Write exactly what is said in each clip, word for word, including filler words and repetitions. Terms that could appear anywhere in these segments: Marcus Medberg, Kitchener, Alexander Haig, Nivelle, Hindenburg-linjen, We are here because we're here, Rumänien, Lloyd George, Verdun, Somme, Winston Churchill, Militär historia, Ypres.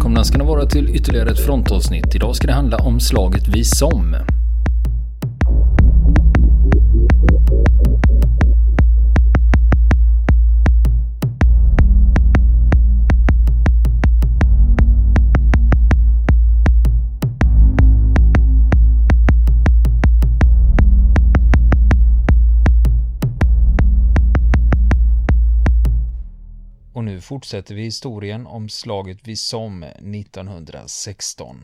välkomna ska ni vara till ytterligare ett frontavsnitt. Idag ska det handla om slaget vid Somme. Och nu fortsätter vi historien om slaget vid Somme nittonhundrasexton.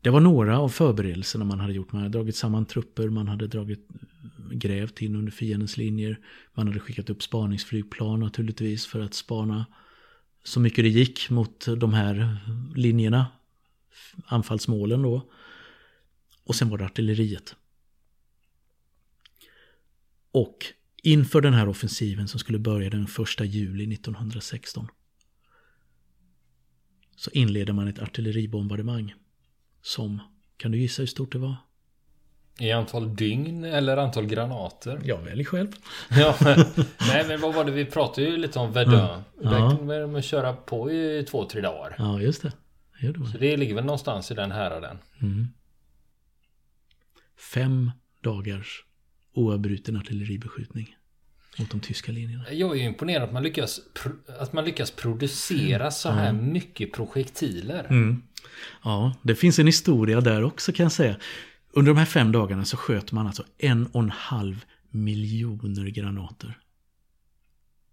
Det var några av förberedelserna man hade gjort. Man hade dragit samman trupper, man hade dragit grävt in under fiendens linjer. Man hade skickat upp spaningsflygplan naturligtvis för att spana så mycket det gick mot de här linjerna, anfallsmålen då. Och sen var det artilleriet. Och inför den här offensiven som skulle börja den första juli nittonhundrasexton så inleder man ett artilleribombardemang som, kan du gissa hur stort det var? I antal dygn eller antal granater? Ja, välj själv. Ja, men, nej, men vad var det? Vi pratade ju lite om Verdun. Ja, ja. Där kunde man köra på i två, tre dagar. Ja, just det. Det gjorde man. Så det ligger väl någonstans i den häraden. Mm. Fem dagars oavbruten artilleribeskjutning mot de tyska linjerna. Jag är imponerad att man lyckas, att man lyckas producera så här mm. mycket projektiler. Mm. Ja, det finns en historia där också, kan jag säga. Under de här fem dagarna så sköt man alltså en och en halv miljoner granater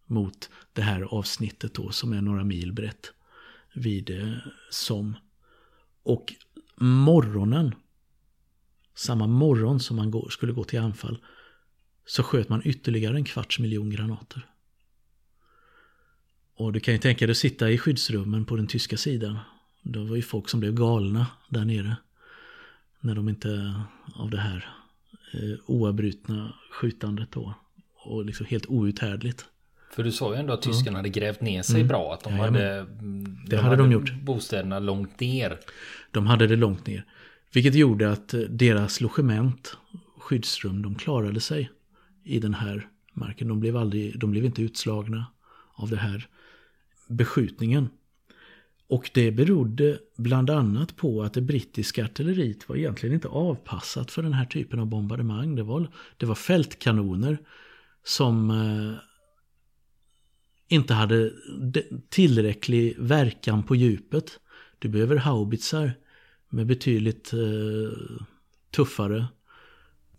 mot det här avsnittet då, som är några mil brett vid eh, Somme. Och morgonen Samma morgon som man går, skulle gå till anfall så sköt man ytterligare en kvarts miljon granater. Och du kan ju tänka dig att sitta i skyddsrummen på den tyska sidan. Det var ju folk som blev galna där nere när de inte av det här eh, oavbrutna skjutandet då. Och liksom helt outhärdligt. För du sa ju ändå att tyskarna mm. hade grävt ner sig mm. bra. Att de hade, det de hade, hade de gjort. Bostäderna långt ner. De hade det långt ner. Vilket gjorde att deras logement, skyddsrum, de klarade sig i den här marken. De blev, aldrig, de blev inte utslagna av den här beskjutningen. Och det berodde bland annat på att det brittiska artilleriet var egentligen inte avpassat för den här typen av bombardemang. Det var, det var fältkanoner som eh, inte hade tillräcklig verkan på djupet. Du behöver haubitsar med betydligt eh, tuffare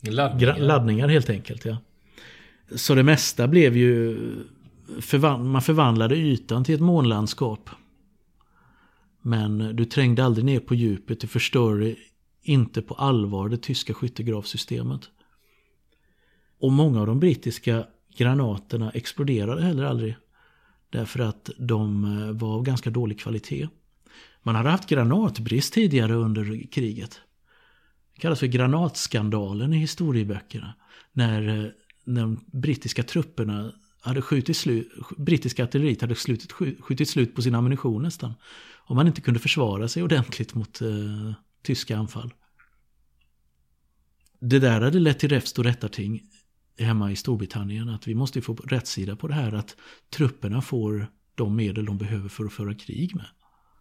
laddningar. Gra- laddningar helt enkelt, ja. Så det mesta blev ju förvan- man förvandlade ytan till ett månlandskap. Men du trängde aldrig ner på djupet, du förstörde inte på allvar det tyska skyttegravsystemet. Och många av de brittiska granaterna exploderade heller aldrig därför att de var av ganska dålig kvalitet. Man hade haft granatbrist tidigare under kriget. Det kallas för granatskandalen i historieböckerna. När, när de brittiska trupperna hade skjutit slut, brittiska artilleriet hade slutit, skjutit slut på sin ammunition nästan. Och man inte kunde försvara sig ordentligt mot eh, tyska anfall. Det där hade lett till räfst och rättarting hemma i Storbritannien. Att vi måste få rättsida på det här, att trupperna får de medel de behöver för att föra krig med.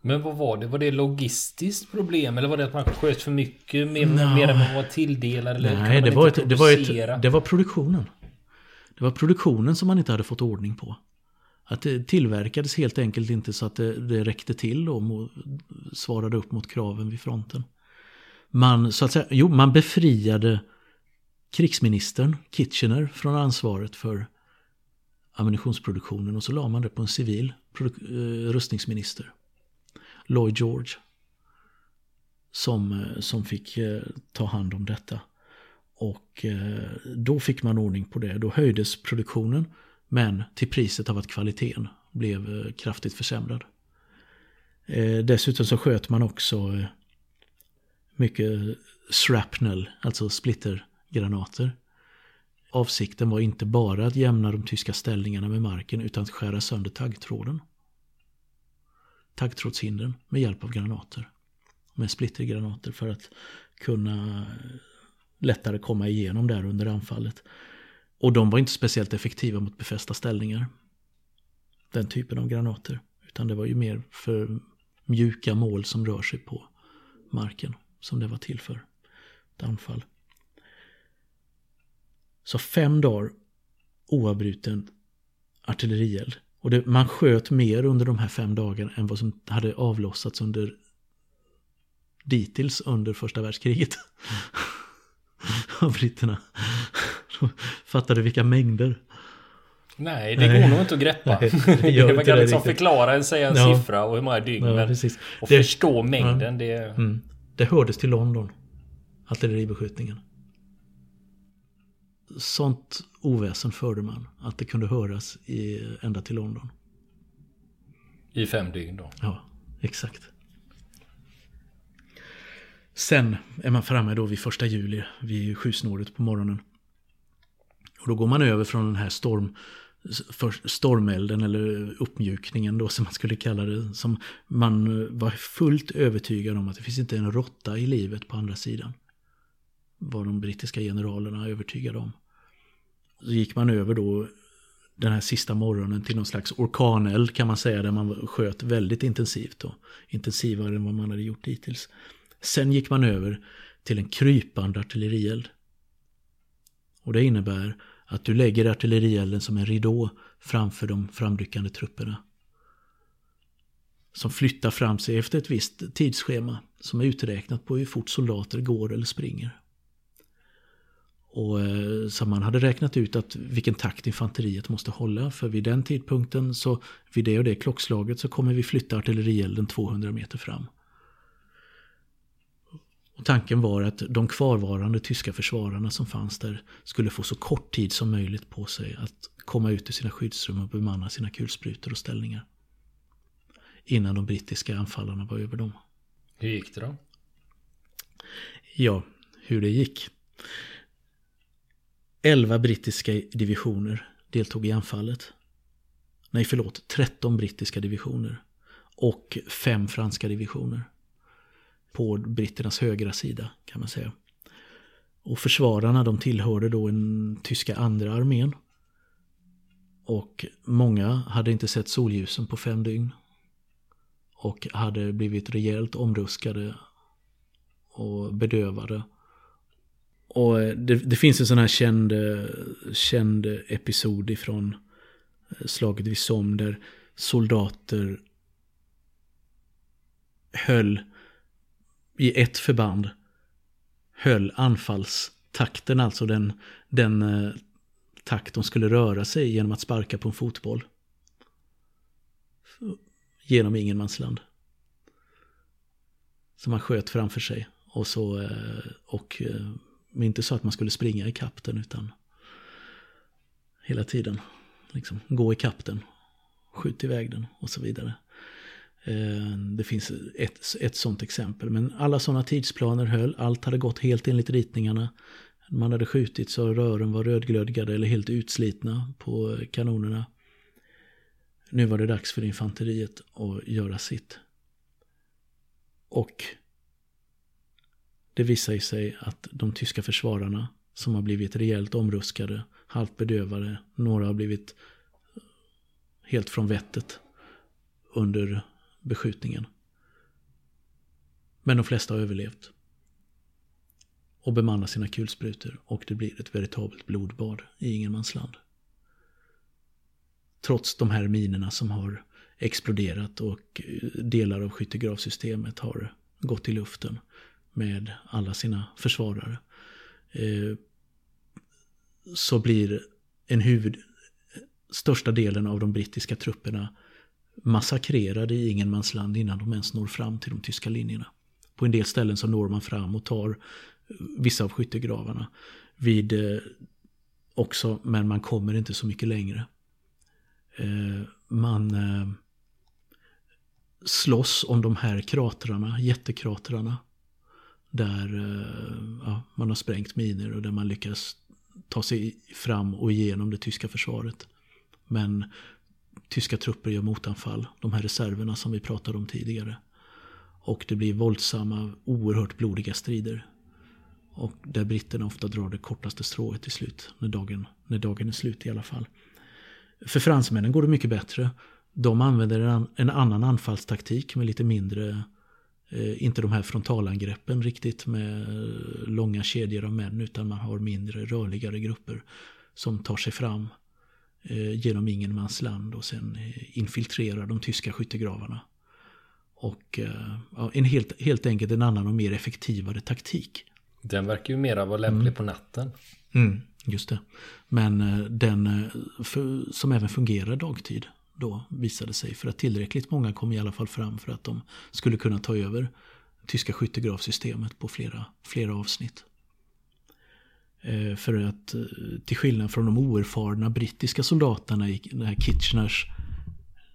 Men vad var det? Var det logistiskt problem? Eller var det att man sköt för mycket mer, no. mer än man var tilldelad? Eller nej, det var, ett, det, var ett, det var produktionen. Det var produktionen som man inte hade fått ordning på. Att det tillverkades helt enkelt inte så att det, det räckte till och svarade upp mot kraven vid fronten. Man, så att säga, jo, man befriade krigsministern, Kitchener, från ansvaret för ammunitionsproduktionen och så la man det på en civil produ- rustningsminister. Lloyd George som, som fick eh, ta hand om detta. Och eh, då fick man ordning på det. Då höjdes produktionen, men till priset av att kvaliteten blev eh, kraftigt försämrad. Eh, dessutom så sköt man också eh, mycket shrapnel, alltså splittergranater. Avsikten var inte bara att jämna de tyska ställningarna med marken utan att skära sönder taggtråden. taggtrådshindren med hjälp av granater. Med splittergranater för att kunna lättare komma igenom där under anfallet. Och de var inte speciellt effektiva mot befästa ställningar. Den typen av granater. Utan det var ju mer för mjuka mål som rör sig på marken som det var till för ett anfall. Så fem dagar oavbruten artillerield. Och det, man sköt mer under de här fem dagarna än vad som hade avlossats under dittills under första världskriget. Av britterna. De fattade vilka mängder. Nej, det går nog inte att greppa. Nej, det man kan liksom förklara en, säga en ja. siffra och hur många dygn. Ja, men, och det, förstå mängden. Ja. Det... Mm. det hördes till London. Artilleribeskjutningen. Sånt oväsen förde man. Att det kunde höras i, ända till London. I fem dygn då? Ja, exakt. Sen är man framme då vid första juli, vid sjusnåret på morgonen. Och då går man över från den här storm, för, stormelden eller uppmjukningen då som man skulle kalla det. Som man var fullt övertygad om att det finns inte en råtta i livet på andra sidan. Var de brittiska generalerna övertygade om. Så gick man över då den här sista morgonen till någon slags orkaneld kan man säga. Där man sköt väldigt intensivt då. Intensivare än vad man hade gjort hittills. Sen gick man över till en krypande artillerield. Och det innebär att du lägger artillerielden som en ridå framför de framryckande trupperna. Som flyttar fram sig efter ett visst tidsschema som är uträknat på hur fort soldater går eller springer. Och så man hade räknat ut att vilken takt infanteriet måste hålla, för vid den tidpunkten, så vid det och det klockslaget, så kommer vi flytta artillerielden tvåhundra meter fram. Och tanken var att de kvarvarande tyska försvararna som fanns där skulle få så kort tid som möjligt på sig att komma ut ur sina skyddsrum och bemanna sina kulsprutor och ställningar. Innan de brittiska anfallarna var över dem. Hur gick det då? Ja, hur det gick. Elva brittiska divisioner deltog i anfallet. Nej förlåt, tretton brittiska divisioner och fem franska divisioner. På britternas högra sida kan man säga. Och försvararna, de tillhörde då den tyska andra armén. Och många hade inte sett solljusen på fem dygn. Och hade blivit rejält omruskade och bedövade. Och det, det finns en sån här känd, känd episod ifrån slaget vid Somme där soldater höll i ett förband höll anfallstakten, alltså den, den eh, takt de skulle röra sig genom att sparka på en fotboll. Genom ingenmansland. Så man sköt framför sig. Och så, eh, och eh, inte så att man skulle springa i kapten utan hela tiden liksom, gå i kapten, skjut iväg den och så vidare. Det finns ett, ett sånt exempel. Men alla sådana tidsplaner höll. Allt hade gått helt enligt ritningarna. Man hade skjutit så rören var rödglödgade eller helt utslitna på kanonerna. Nu var det dags för infanteriet att göra sitt. Och det visar sig att de tyska försvararna som har blivit rejält omruskade, halvt bedövade, några har blivit helt från vettet under beskjutningen. Men de flesta har överlevt. Och bemannar sina kulsprutor. Och det blir ett veritabelt blodbad i ingenmansland. Trots de här minerna som har exploderat och delar av skyttegravsystemet har gått i luften med alla sina försvarare. Så blir en huvud, största delen av de brittiska trupperna massakrerade i ingenmansland innan de ens når fram till de tyska linjerna. På en del ställen så når man fram och tar vissa av skyttegravarna vid eh, också, men man kommer inte så mycket längre. Eh, man eh, slåss om de här kratrarna, jättekratrarna där eh, ja, man har sprängt miner och där man lyckas ta sig fram och igenom det tyska försvaret. Men tyska trupper gör motanfall, de här reserverna som vi pratade om tidigare. Och det blir våldsamma, oerhört blodiga strider. Och där britterna ofta drar det kortaste strået till slut, när dagen, när dagen är slut i alla fall. För fransmännen går det mycket bättre. de använder en annan anfallstaktik med lite mindre, eh, inte de här frontalangreppen riktigt med långa kedjor av män, utan man har mindre rörligare grupper som tar sig fram eh, genom ingenmansland och sen infiltrerar de tyska skyttegravarna. Och eh, ja, en helt, helt enkelt en annan och mer effektivare taktik. Den verkar ju mera vara lämplig mm. på natten. Mm, just det. Men eh, den för, som även fungerar dagtid då visade sig, för att tillräckligt många kom i alla fall fram för att de skulle kunna ta över tyska skyttegravsystemet på flera, flera avsnitt. Eh, för att till skillnad från de oerfarna brittiska soldaterna i den här Kitcheners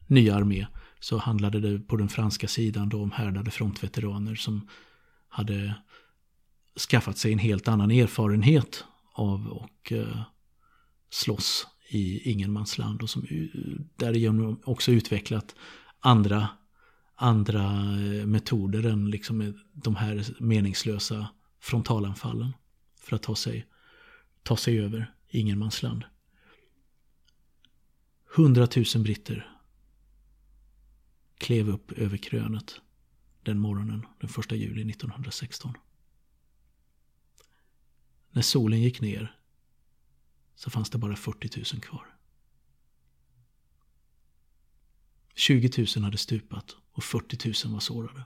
nya armé, så handlade det på den franska sidan då om härdade frontveteraner som hade skaffat sig en helt annan erfarenhet av och eh, slåss i ingenmansland, och som därigenom också utvecklat andra, andra metoder än liksom de här meningslösa frontalanfallen för att ta sig, ta sig över ingenmansland. hundratusen britter klev upp över krönet den morgonen den första juli nittonhundrasexton. När solen gick ner så fanns det bara fyrtiotusen kvar. tjugotusen hade stupat och fyrtiotusen var sårade.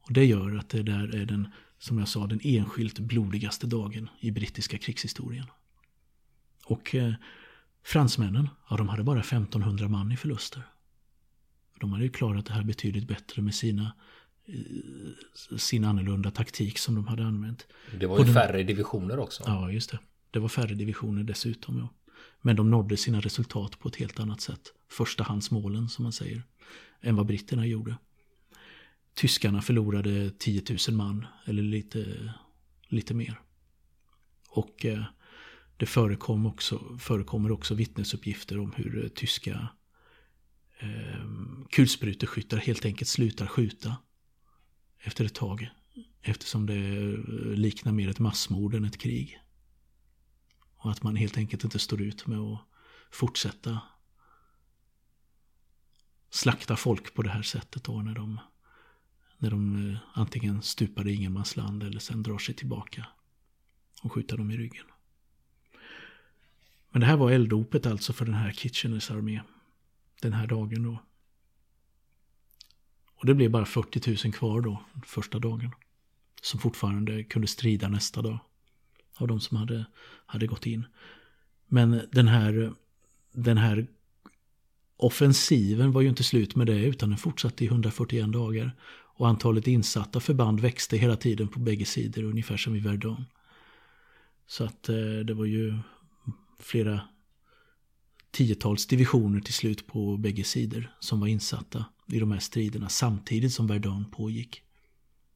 Och det gör att det där är den, som jag sa, den enskilt blodigaste dagen i brittiska krigshistorien. Och eh, fransmännen, ja, de hade bara femtonhundra man i förluster. De hade ju klarat det här betydligt bättre med sina sin annorlunda taktik som de hade använt. Det var ju de, färre divisioner också. Ja, just det. Det var färre divisioner dessutom, ja. Men de nådde sina resultat på ett helt annat sätt. Förstahandsmålen, som man säger, än vad britterna gjorde. Tyskarna förlorade tiotusen man, eller lite, lite mer. Och eh, det förekom också, förekommer också vittnesuppgifter om hur eh, tyska eh, kulspruteskyttar helt enkelt slutar skjuta efter ett tag, eftersom det liknar mer ett massmord än ett krig. Och att man helt enkelt inte står ut med att fortsätta slakta folk på det här sättet då, när de, när de antingen stupar i ingenmansland eller sen drar sig tillbaka och skjuter dem i ryggen. Men det här var eldopet alltså för den här Kitcheners armé den här dagen då. Och det blev bara fyrtiotusen kvar då, första dagen. Som fortfarande kunde strida nästa dag av de som hade, hade gått in. Men den här, den här offensiven var ju inte slut med det, utan den fortsatte i hundrafyrtioen dagar. Och antalet insatta förband växte hela tiden på bägge sidor, ungefär som i Verdun. Så att eh, det var ju flera tiotals divisioner till slut på bägge sidor som var insatta i de här striderna samtidigt som Verdun pågick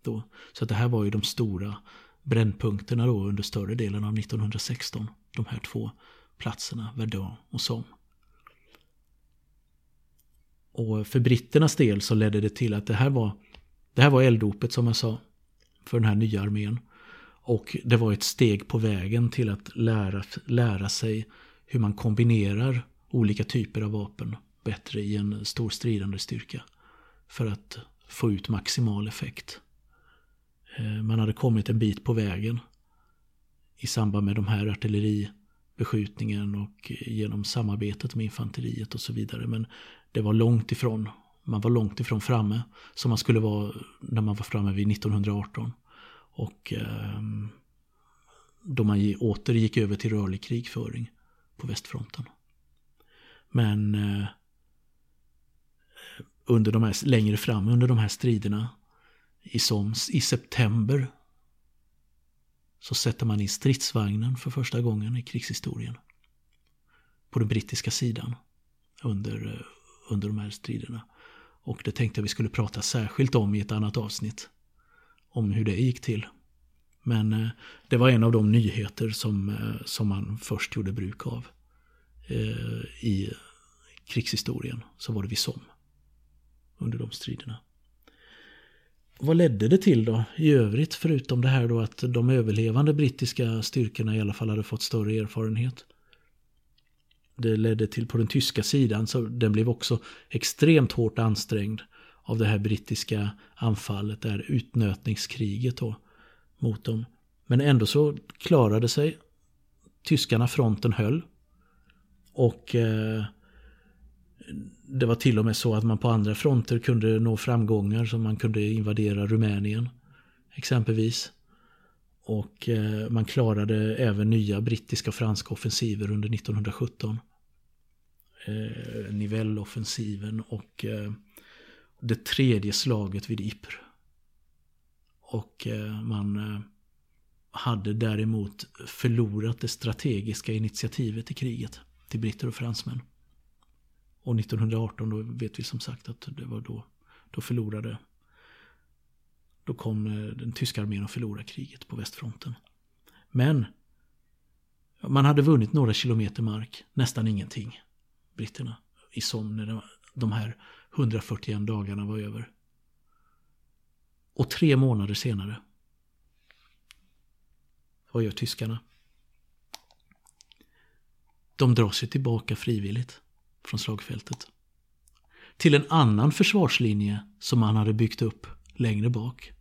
då. Så att det här var ju de stora brännpunkterna då under större delen av nittonhundrasexton, de här två platserna, Verdun och Somme. Och för britternas del så ledde det till att det här var, det här var eldopet, som jag sa, för den här nya armén, och det var ett steg på vägen till att lära, lära sig hur man kombinerar olika typer av vapen bättre i en stor stridande styrka för att få ut maximal effekt. Man hade kommit en bit på vägen i samband med de här artilleribeskjutningen och genom samarbetet med infanteriet och så vidare, men det var långt ifrån, man var långt ifrån framme som man skulle vara när man var framme vid nittonhundraarton, och då man åter gick över till rörlig krigföring på västfronten. Men eh, under de här, längre fram under de här striderna i, som, i september så sätter man in stridsvagnen för första gången i krigshistorien på den brittiska sidan under, under de här striderna. Och det tänkte jag vi skulle prata särskilt om i ett annat avsnitt, om hur det gick till. Men eh, det var en av de nyheter som, eh, som man först gjorde bruk av i krigshistorien, så var det vid Somme under de striderna. Vad ledde det till då i övrigt, förutom det här då att de överlevande brittiska styrkorna i alla fall hade fått större erfarenhet? Det ledde till på den tyska sidan, så den blev också extremt hårt ansträngd av det här brittiska anfallet, det här utnötningskriget då, mot dem. Men ändå så klarade sig tyskarna, fronten höll, och eh, det var till och med så att man på andra fronter kunde nå framgångar, som man kunde invadera Rumänien exempelvis, och eh, man klarade även nya brittiska och franska offensiver under nittonhundrasjutton, eh, Nivelle-offensiven och eh, det tredje slaget vid Ypres, och eh, man eh, hade däremot förlorat det strategiska initiativet i kriget till britter och fransmän. Och nittonhundraarton, då vet vi som sagt att det var då, då förlorade, då kom den tyska armén att förlora kriget på västfronten. Men man hade vunnit några kilometer mark, nästan ingenting, britterna, i Somme när de här hundrafyrtioen dagarna var över. Och tre månader senare, vad gör tyskarna? De drar sig tillbaka frivilligt från slagfältet till en annan försvarslinje som man hade byggt upp längre bak,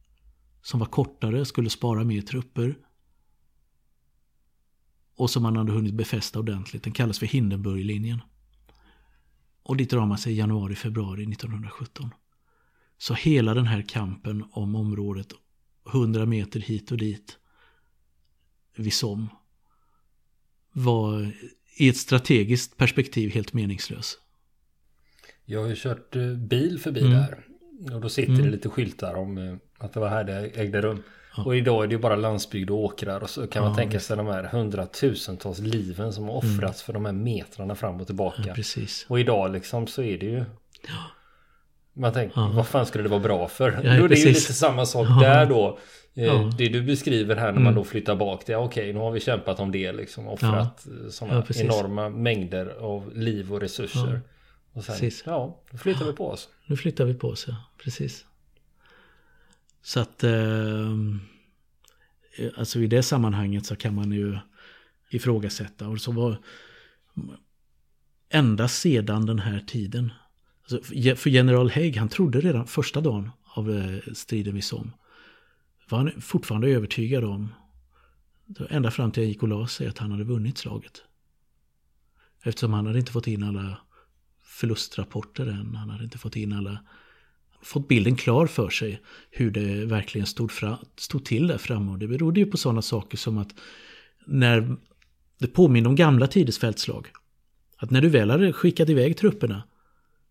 som var kortare, skulle spara mer trupper, och som man hade hunnit befästa ordentligt. Den kallas för Hindenburg-linjen, och dit drar man sig i januari-februari nittonhundrasjutton. Så hela den här kampen om området, hundra meter hit och dit vid Somme, var i ett strategiskt perspektiv helt meningslös. Jag har ju kört bil förbi mm. där, och då sitter mm. det lite skyltar om att det var här det ägde rum. Ja. Och idag är det ju bara landsbygd och åkrar, och så kan man ja, tänka sig de här hundratusentals liven som har offrats mm. för de här metrarna fram och tillbaka. Ja, precis. Och idag liksom så är det ju... Ja. Man tänker, ja. vad fan skulle det vara bra för? Ja, då är det ju lite samma sak ja. där då. Ja. Det du beskriver här när man mm. då flyttar bak, det är okej, okay, nu har vi kämpat om det liksom, offrat ja. sådana ja, enorma mängder av liv och resurser. Ja. Och sen, precis. ja, nu flyttar vi på oss. Nu flyttar vi på oss, ja, precis. Så att, eh, alltså i det sammanhanget så kan man ju ifrågasätta. Och så var ända sedan den här tiden, alltså för general Haig, han trodde redan första dagen av striden vid Somme, var han fortfarande övertygad om, ända fram till han gick och la sig, att han hade vunnit slaget. Eftersom han hade inte fått in alla förlustrapporter än, han hade inte fått in alla, fått bilden klar för sig hur det verkligen stod, fra, stod till där framme. Och det berodde ju på sådana saker som att, när det påminner om gamla tiders fältslag, att när du väl hade skickat iväg trupperna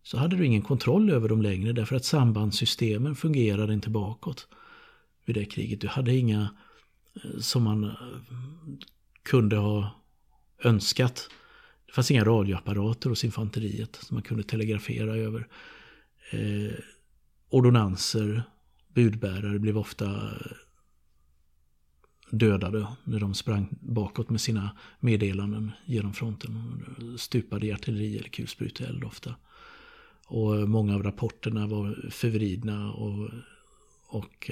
så hade du ingen kontroll över dem längre, därför att sambandssystemen fungerade inte bakåt vid det kriget. Du hade inga som man kunde ha önskat. Det fanns inga radioapparater hos infanteriet som man kunde telegrafera över. Eh, ordonanser, budbärare blev ofta dödade när de sprang bakåt med sina meddelanden genom fronten. Stupade i artilleri eller kulspruteld ofta. Och många av rapporterna var förvridna och, och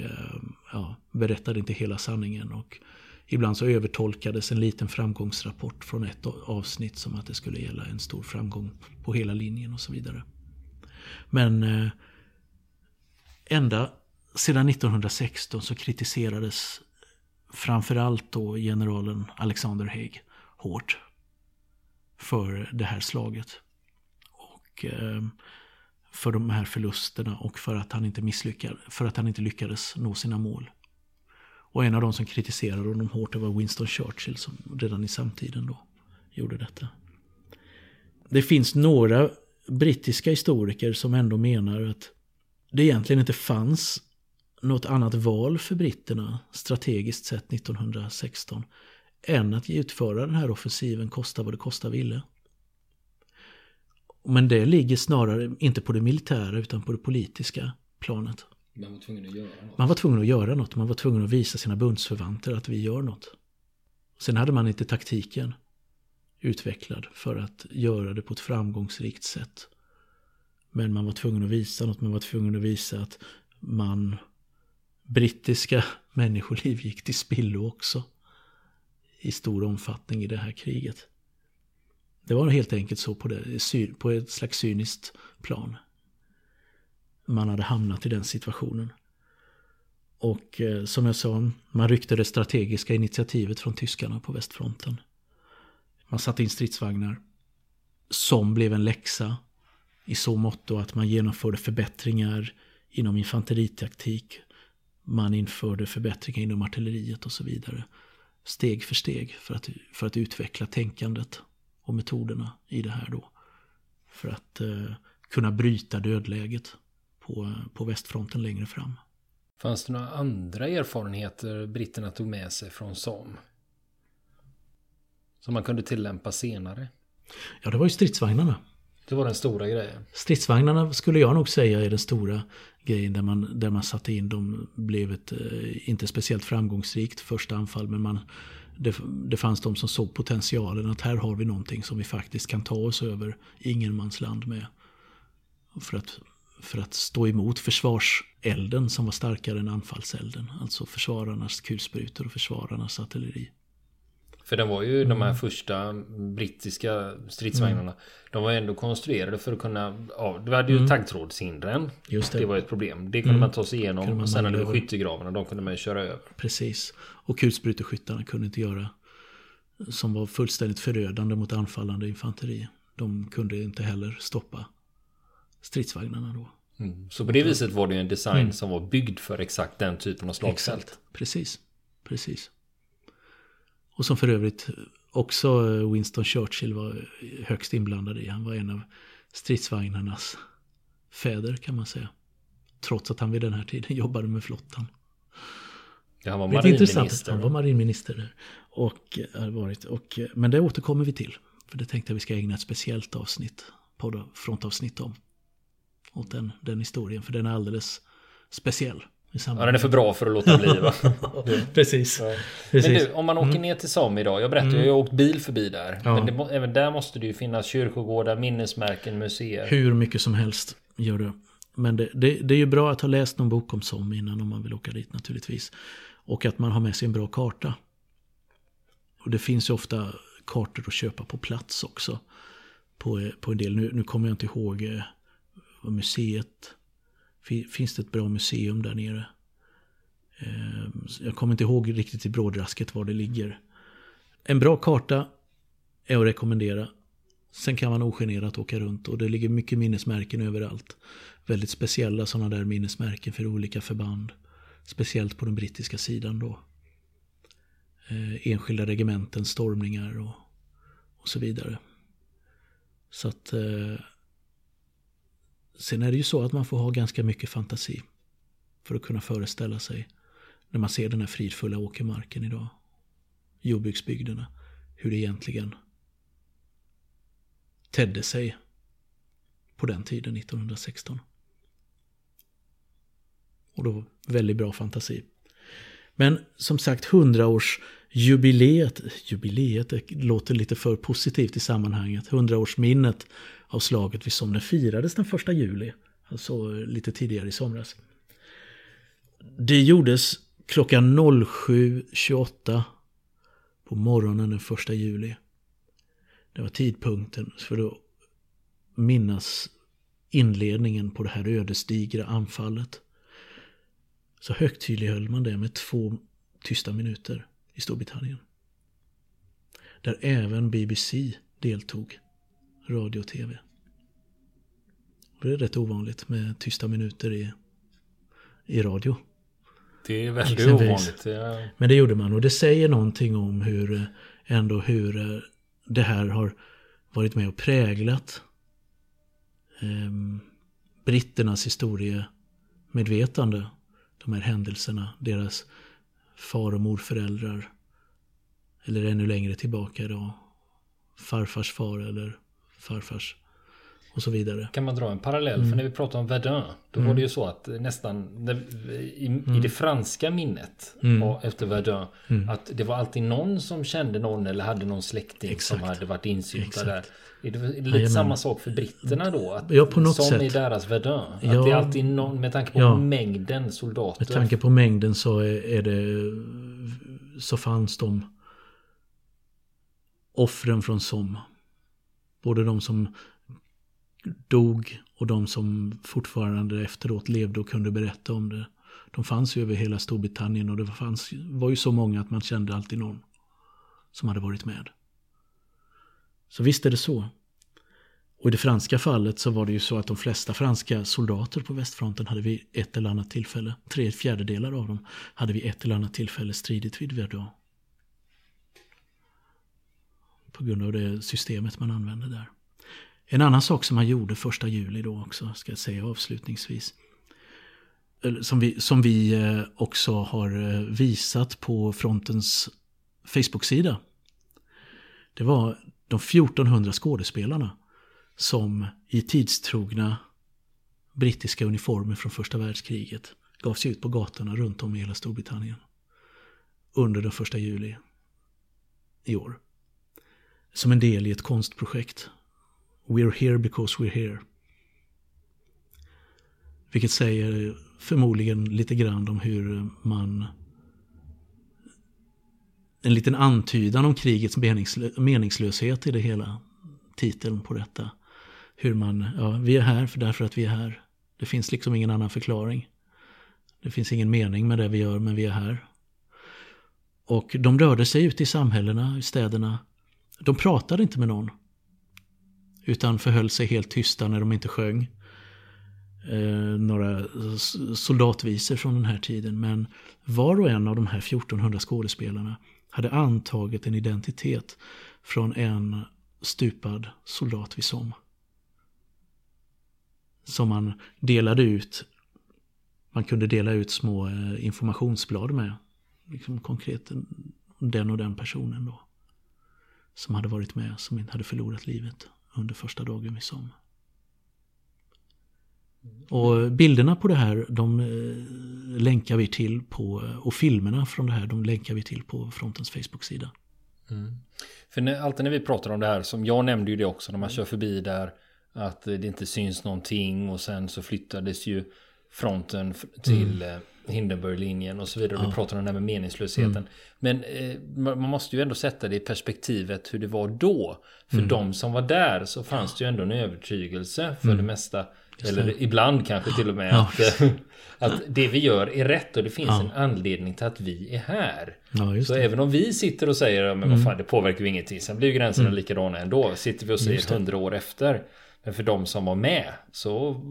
ja, berättade inte hela sanningen, och ibland så övertolkades en liten framgångsrapport från ett avsnitt som att det skulle gälla en stor framgång på hela linjen och så vidare. Men eh, ända sedan nittonhundrasexton så kritiserades framförallt då generalen Alexander Haig hårt för det här slaget, och eh, för de här förlusterna, och för att han inte misslyckades, för att han inte lyckades nå sina mål. Och en av de som kritiserade honom hårt var Winston Churchill, som redan i samtiden då gjorde detta. Det finns några brittiska historiker som ändå menar att det egentligen inte fanns något annat val för britterna strategiskt sett nittonhundrasexton än att utföra den här offensiven, kosta vad det kosta ville. Men det ligger snarare inte på det militära utan på det politiska planet. Man var tvungen att göra något. Man var tvungen att göra något. Man var tvungen att visa sina bundsförvanter att vi gör något. Sen hade man inte taktiken utvecklad för att göra det på ett framgångsrikt sätt. Men man var tvungen att visa något. Man var tvungen att visa att man, brittiska människoliv gick till spillo också i stor omfattning i det här kriget. Det var helt enkelt så på, det, på ett slags cyniskt plan. Man hade hamnat i den situationen. Och eh, som jag sa, man ryckte det strategiska initiativet från tyskarna på västfronten. Man satte in stridsvagnar som blev en läxa i så mått att man genomförde förbättringar inom infanteritaktik. Man införde förbättringar inom artilleriet och så vidare. Steg för steg för att, för att utveckla tänkandet och metoderna i det här då. För att eh, kunna bryta dödläget på, på västfronten längre fram. Fanns det några andra erfarenheter britterna tog med sig från Somme som man kunde tillämpa senare? Ja, det var ju stridsvagnarna. Det var den stora grejen. Stridsvagnarna skulle jag nog säga är den stora grejen där man, där man satte in. De blev ett, inte speciellt framgångsrikt första anfall, men man, det, det fanns de som såg potentialen att här har vi någonting som vi faktiskt kan ta oss över ingenmansland med. För att, för att stå emot försvarselden som var starkare än anfallselden. Alltså försvararnas kulsprutor och försvararnas artilleri. För den var ju mm. de här första brittiska stridsvagnarna. Mm. De var ändå konstruerade för att kunna... Ja, det hade ju mm. taggtrådshindren. Just det. Det var ett problem. Det kunde mm. man ta sig igenom. Man och sen hade man skyttegravarna. De kunde man ju köra över. Precis. Och kulsprutorskyttarna kunde inte göra... Som var fullständigt förödande mot anfallande infanteri. De kunde inte heller stoppa stridsvagnarna då. Mm. Så på det viset var det ju en design mm. som var byggd för exakt den typen av slagfält. Exakt. Precis. Precis. Och som för övrigt också Winston Churchill var högst inblandad i. Han var en av stridsvagnarnas fäder kan man säga. Trots att han vid den här tiden jobbade med flottan. Ja, han var marinminister. Han var marinminister. Och, varit, och, men det återkommer vi till. För det tänkte jag vi ska ägna ett speciellt avsnitt, podd, frontavsnitt om. Och den, den historien, för den är alldeles speciell. Ja, den är för bra för att låta bli va? Precis. Ja. Precis. Men du, om man åker mm. ner till Somme idag, jag berättade, mm. jag har åkt bil förbi där. Ja. Men det, även där måste det ju finnas kyrkogårdar, minnesmärken, museer. Hur mycket som helst gör det. Men det, det, det är ju bra att ha läst någon bok om Somme innan om man vill åka dit naturligtvis. Och att man har med sig en bra karta. Och det finns ju ofta kartor att köpa på plats också. På, på en del, nu, nu kommer jag inte ihåg eh, museet. Finns det ett bra museum där nere? Jag kommer inte ihåg riktigt i brådrasket var det ligger. En bra karta är att rekommendera. Sen kan man ogenerat åka runt och det ligger mycket minnesmärken överallt. Väldigt speciella sådana där minnesmärken för olika förband. Speciellt på den brittiska sidan då. Enskilda regementen, stormningar och, och så vidare. Så att... Sen är det ju så att man får ha ganska mycket fantasi för att kunna föreställa sig när man ser den här fridfulla åkermarken idag, jordbruksbygderna, hur det egentligen tädde sig på den tiden nittonhundrasexton. Och då väldigt bra fantasi. Men som sagt, hundraårsjubileet, jubileet låter lite för positivt i sammanhanget. hundraårsminnet av slaget vid Somme firades den första juli, alltså lite tidigare i somras. Det gjordes klockan sju tjugoåtta på morgonen den första juli. Det var tidpunkten för att minnas inledningen på det här ödesdigra anfallet. Så högtidlighöll man det med två tysta minuter i Storbritannien. Där även B B C deltog, radio och tv. Och det är rätt ovanligt med tysta minuter i, i radio. Det är väldigt ovanligt. Ja. Men det gjorde man och det säger någonting om hur, ändå hur det här har varit med och präglat eh, britternas historiemedvetande. De här händelserna, deras far- och morföräldrar eller ännu längre tillbaka då, farfars far eller farfars och så vidare. Kan man dra en parallell? Mm. För när vi pratar om Verdun, då mm. var det ju så att nästan i, mm. i det franska minnet mm. efter Verdun, mm. att det var alltid någon som kände någon eller hade någon släkting. Exakt. Som hade varit insyltad där. Är det, är det lite Jajamän. Samma sak för britterna då? Att, ja, på något som sätt. I deras Verdun. Att ja, det är alltid någon, med tanke på ja, mängden soldater. Med tanke på mängden så, är, är det, så fanns de offren från Somme både de som dog och de som fortfarande efteråt levde och kunde berätta om det. De fanns ju över hela Storbritannien och det fanns, var ju så många att man kände alltid någon som hade varit med. Så visst är det så. Och i det franska fallet så var det ju så att de flesta franska soldater på västfronten hade vid ett eller annat tillfälle, tre fjärdedelar av dem, hade vid ett eller annat tillfälle stridit vid Verdun. På grund av det systemet man använde där. En annan sak som man gjorde första juli då också, ska jag säga avslutningsvis. Som vi, som vi också har visat på frontens Facebook-sida. Det var de fjortonhundra skådespelarna som i tidstrogna brittiska uniformer från första världskriget gav sig ut på gatorna runt om i hela Storbritannien under den första juli i år. Som en del i ett konstprojekt. We are here because we're here. Vilket säger förmodligen lite grann om hur man... En liten antydan om krigets meningslö- meningslöshet i det hela, titeln på detta. Hur man, ja, vi är här för därför att vi är här. Det finns liksom ingen annan förklaring. Det finns ingen mening med det vi gör, men vi är här. Och de rörde sig ut i samhällena, i städerna. De pratade inte med någon. Utan förhöll sig helt tysta när de inte sjöng eh, några soldatvisor från den här tiden. Men var och en av de här fjortonhundra skådespelarna hade antagit en identitet från en stupad soldat vid Somme. Som man delade ut. Man kunde dela ut små informationsblad med. Liksom konkret den och den personen då. Som hade varit med, som inte hade förlorat livet under första dagen vid Somme. Och bilderna på det här, de länkar vi till på, och filmerna från det här, de länkar vi till på frontens Facebook-sida. Mm. För när, alltid när vi pratar om det här, som jag nämnde ju det också, när man kör förbi där, att det inte syns någonting och sen så flyttades ju fronten till mm. Hindenburg-linjen och så vidare. Ja. Vi pratar om det här med meningslösheten. Mm. Men eh, man måste ju ändå sätta det i perspektivet hur det var då. För mm. de som var där så fanns det ju ändå en övertygelse för mm. det mesta. Eller det. Ibland kanske till och med ja. att, att det vi gör är rätt och det finns ja. en anledning till att vi är här. Ja, så det. Även om vi sitter och säger men mm. vad fan, det påverkar ju ingenting. Sen blir ju gränserna mm. likadana ändå. Sitter vi och säger hundra år efter. Men för de som var med så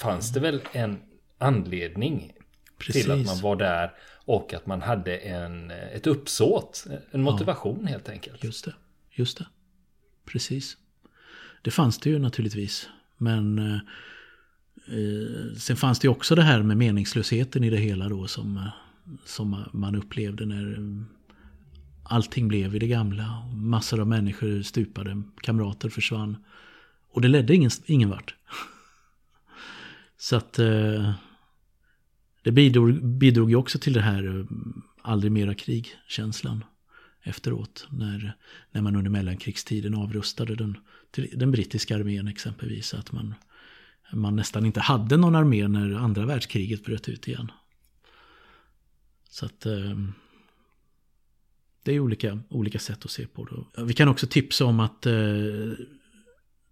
fanns det väl en anledning Precis. Till att man var där och att man hade en, ett uppsåt, en motivation ja. Helt enkelt. Just det, just det. Precis. Det fanns det ju naturligtvis, men eh, sen fanns det ju också det här med meningslösheten i det hela då som, som man upplevde när allting blev i det gamla. Massor av människor stupade, kamrater försvann och det ledde ingen, ingen vart. Så att eh, det bidrog, bidrog ju också till det här aldrig mera krig-känslan efteråt när, när man under mellankrigstiden avrustade den, den brittiska armén exempelvis. Att man, man nästan inte hade någon armé när andra världskriget bröt ut igen. Så att eh, det är olika, olika sätt att se på det. Vi kan också tipsa om att eh,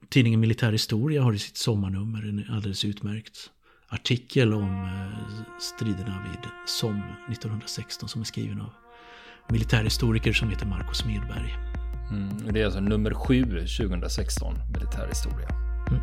tidningen Militär historia har i sitt sommarnummer en alldeles utmärkt artikel om striderna vid Somme nittonhundrasexton som är skriven av militärhistoriker som heter Marcus Medberg. Mm, det är alltså nummer sju tjugohundrasexton, Militär historia. Mm.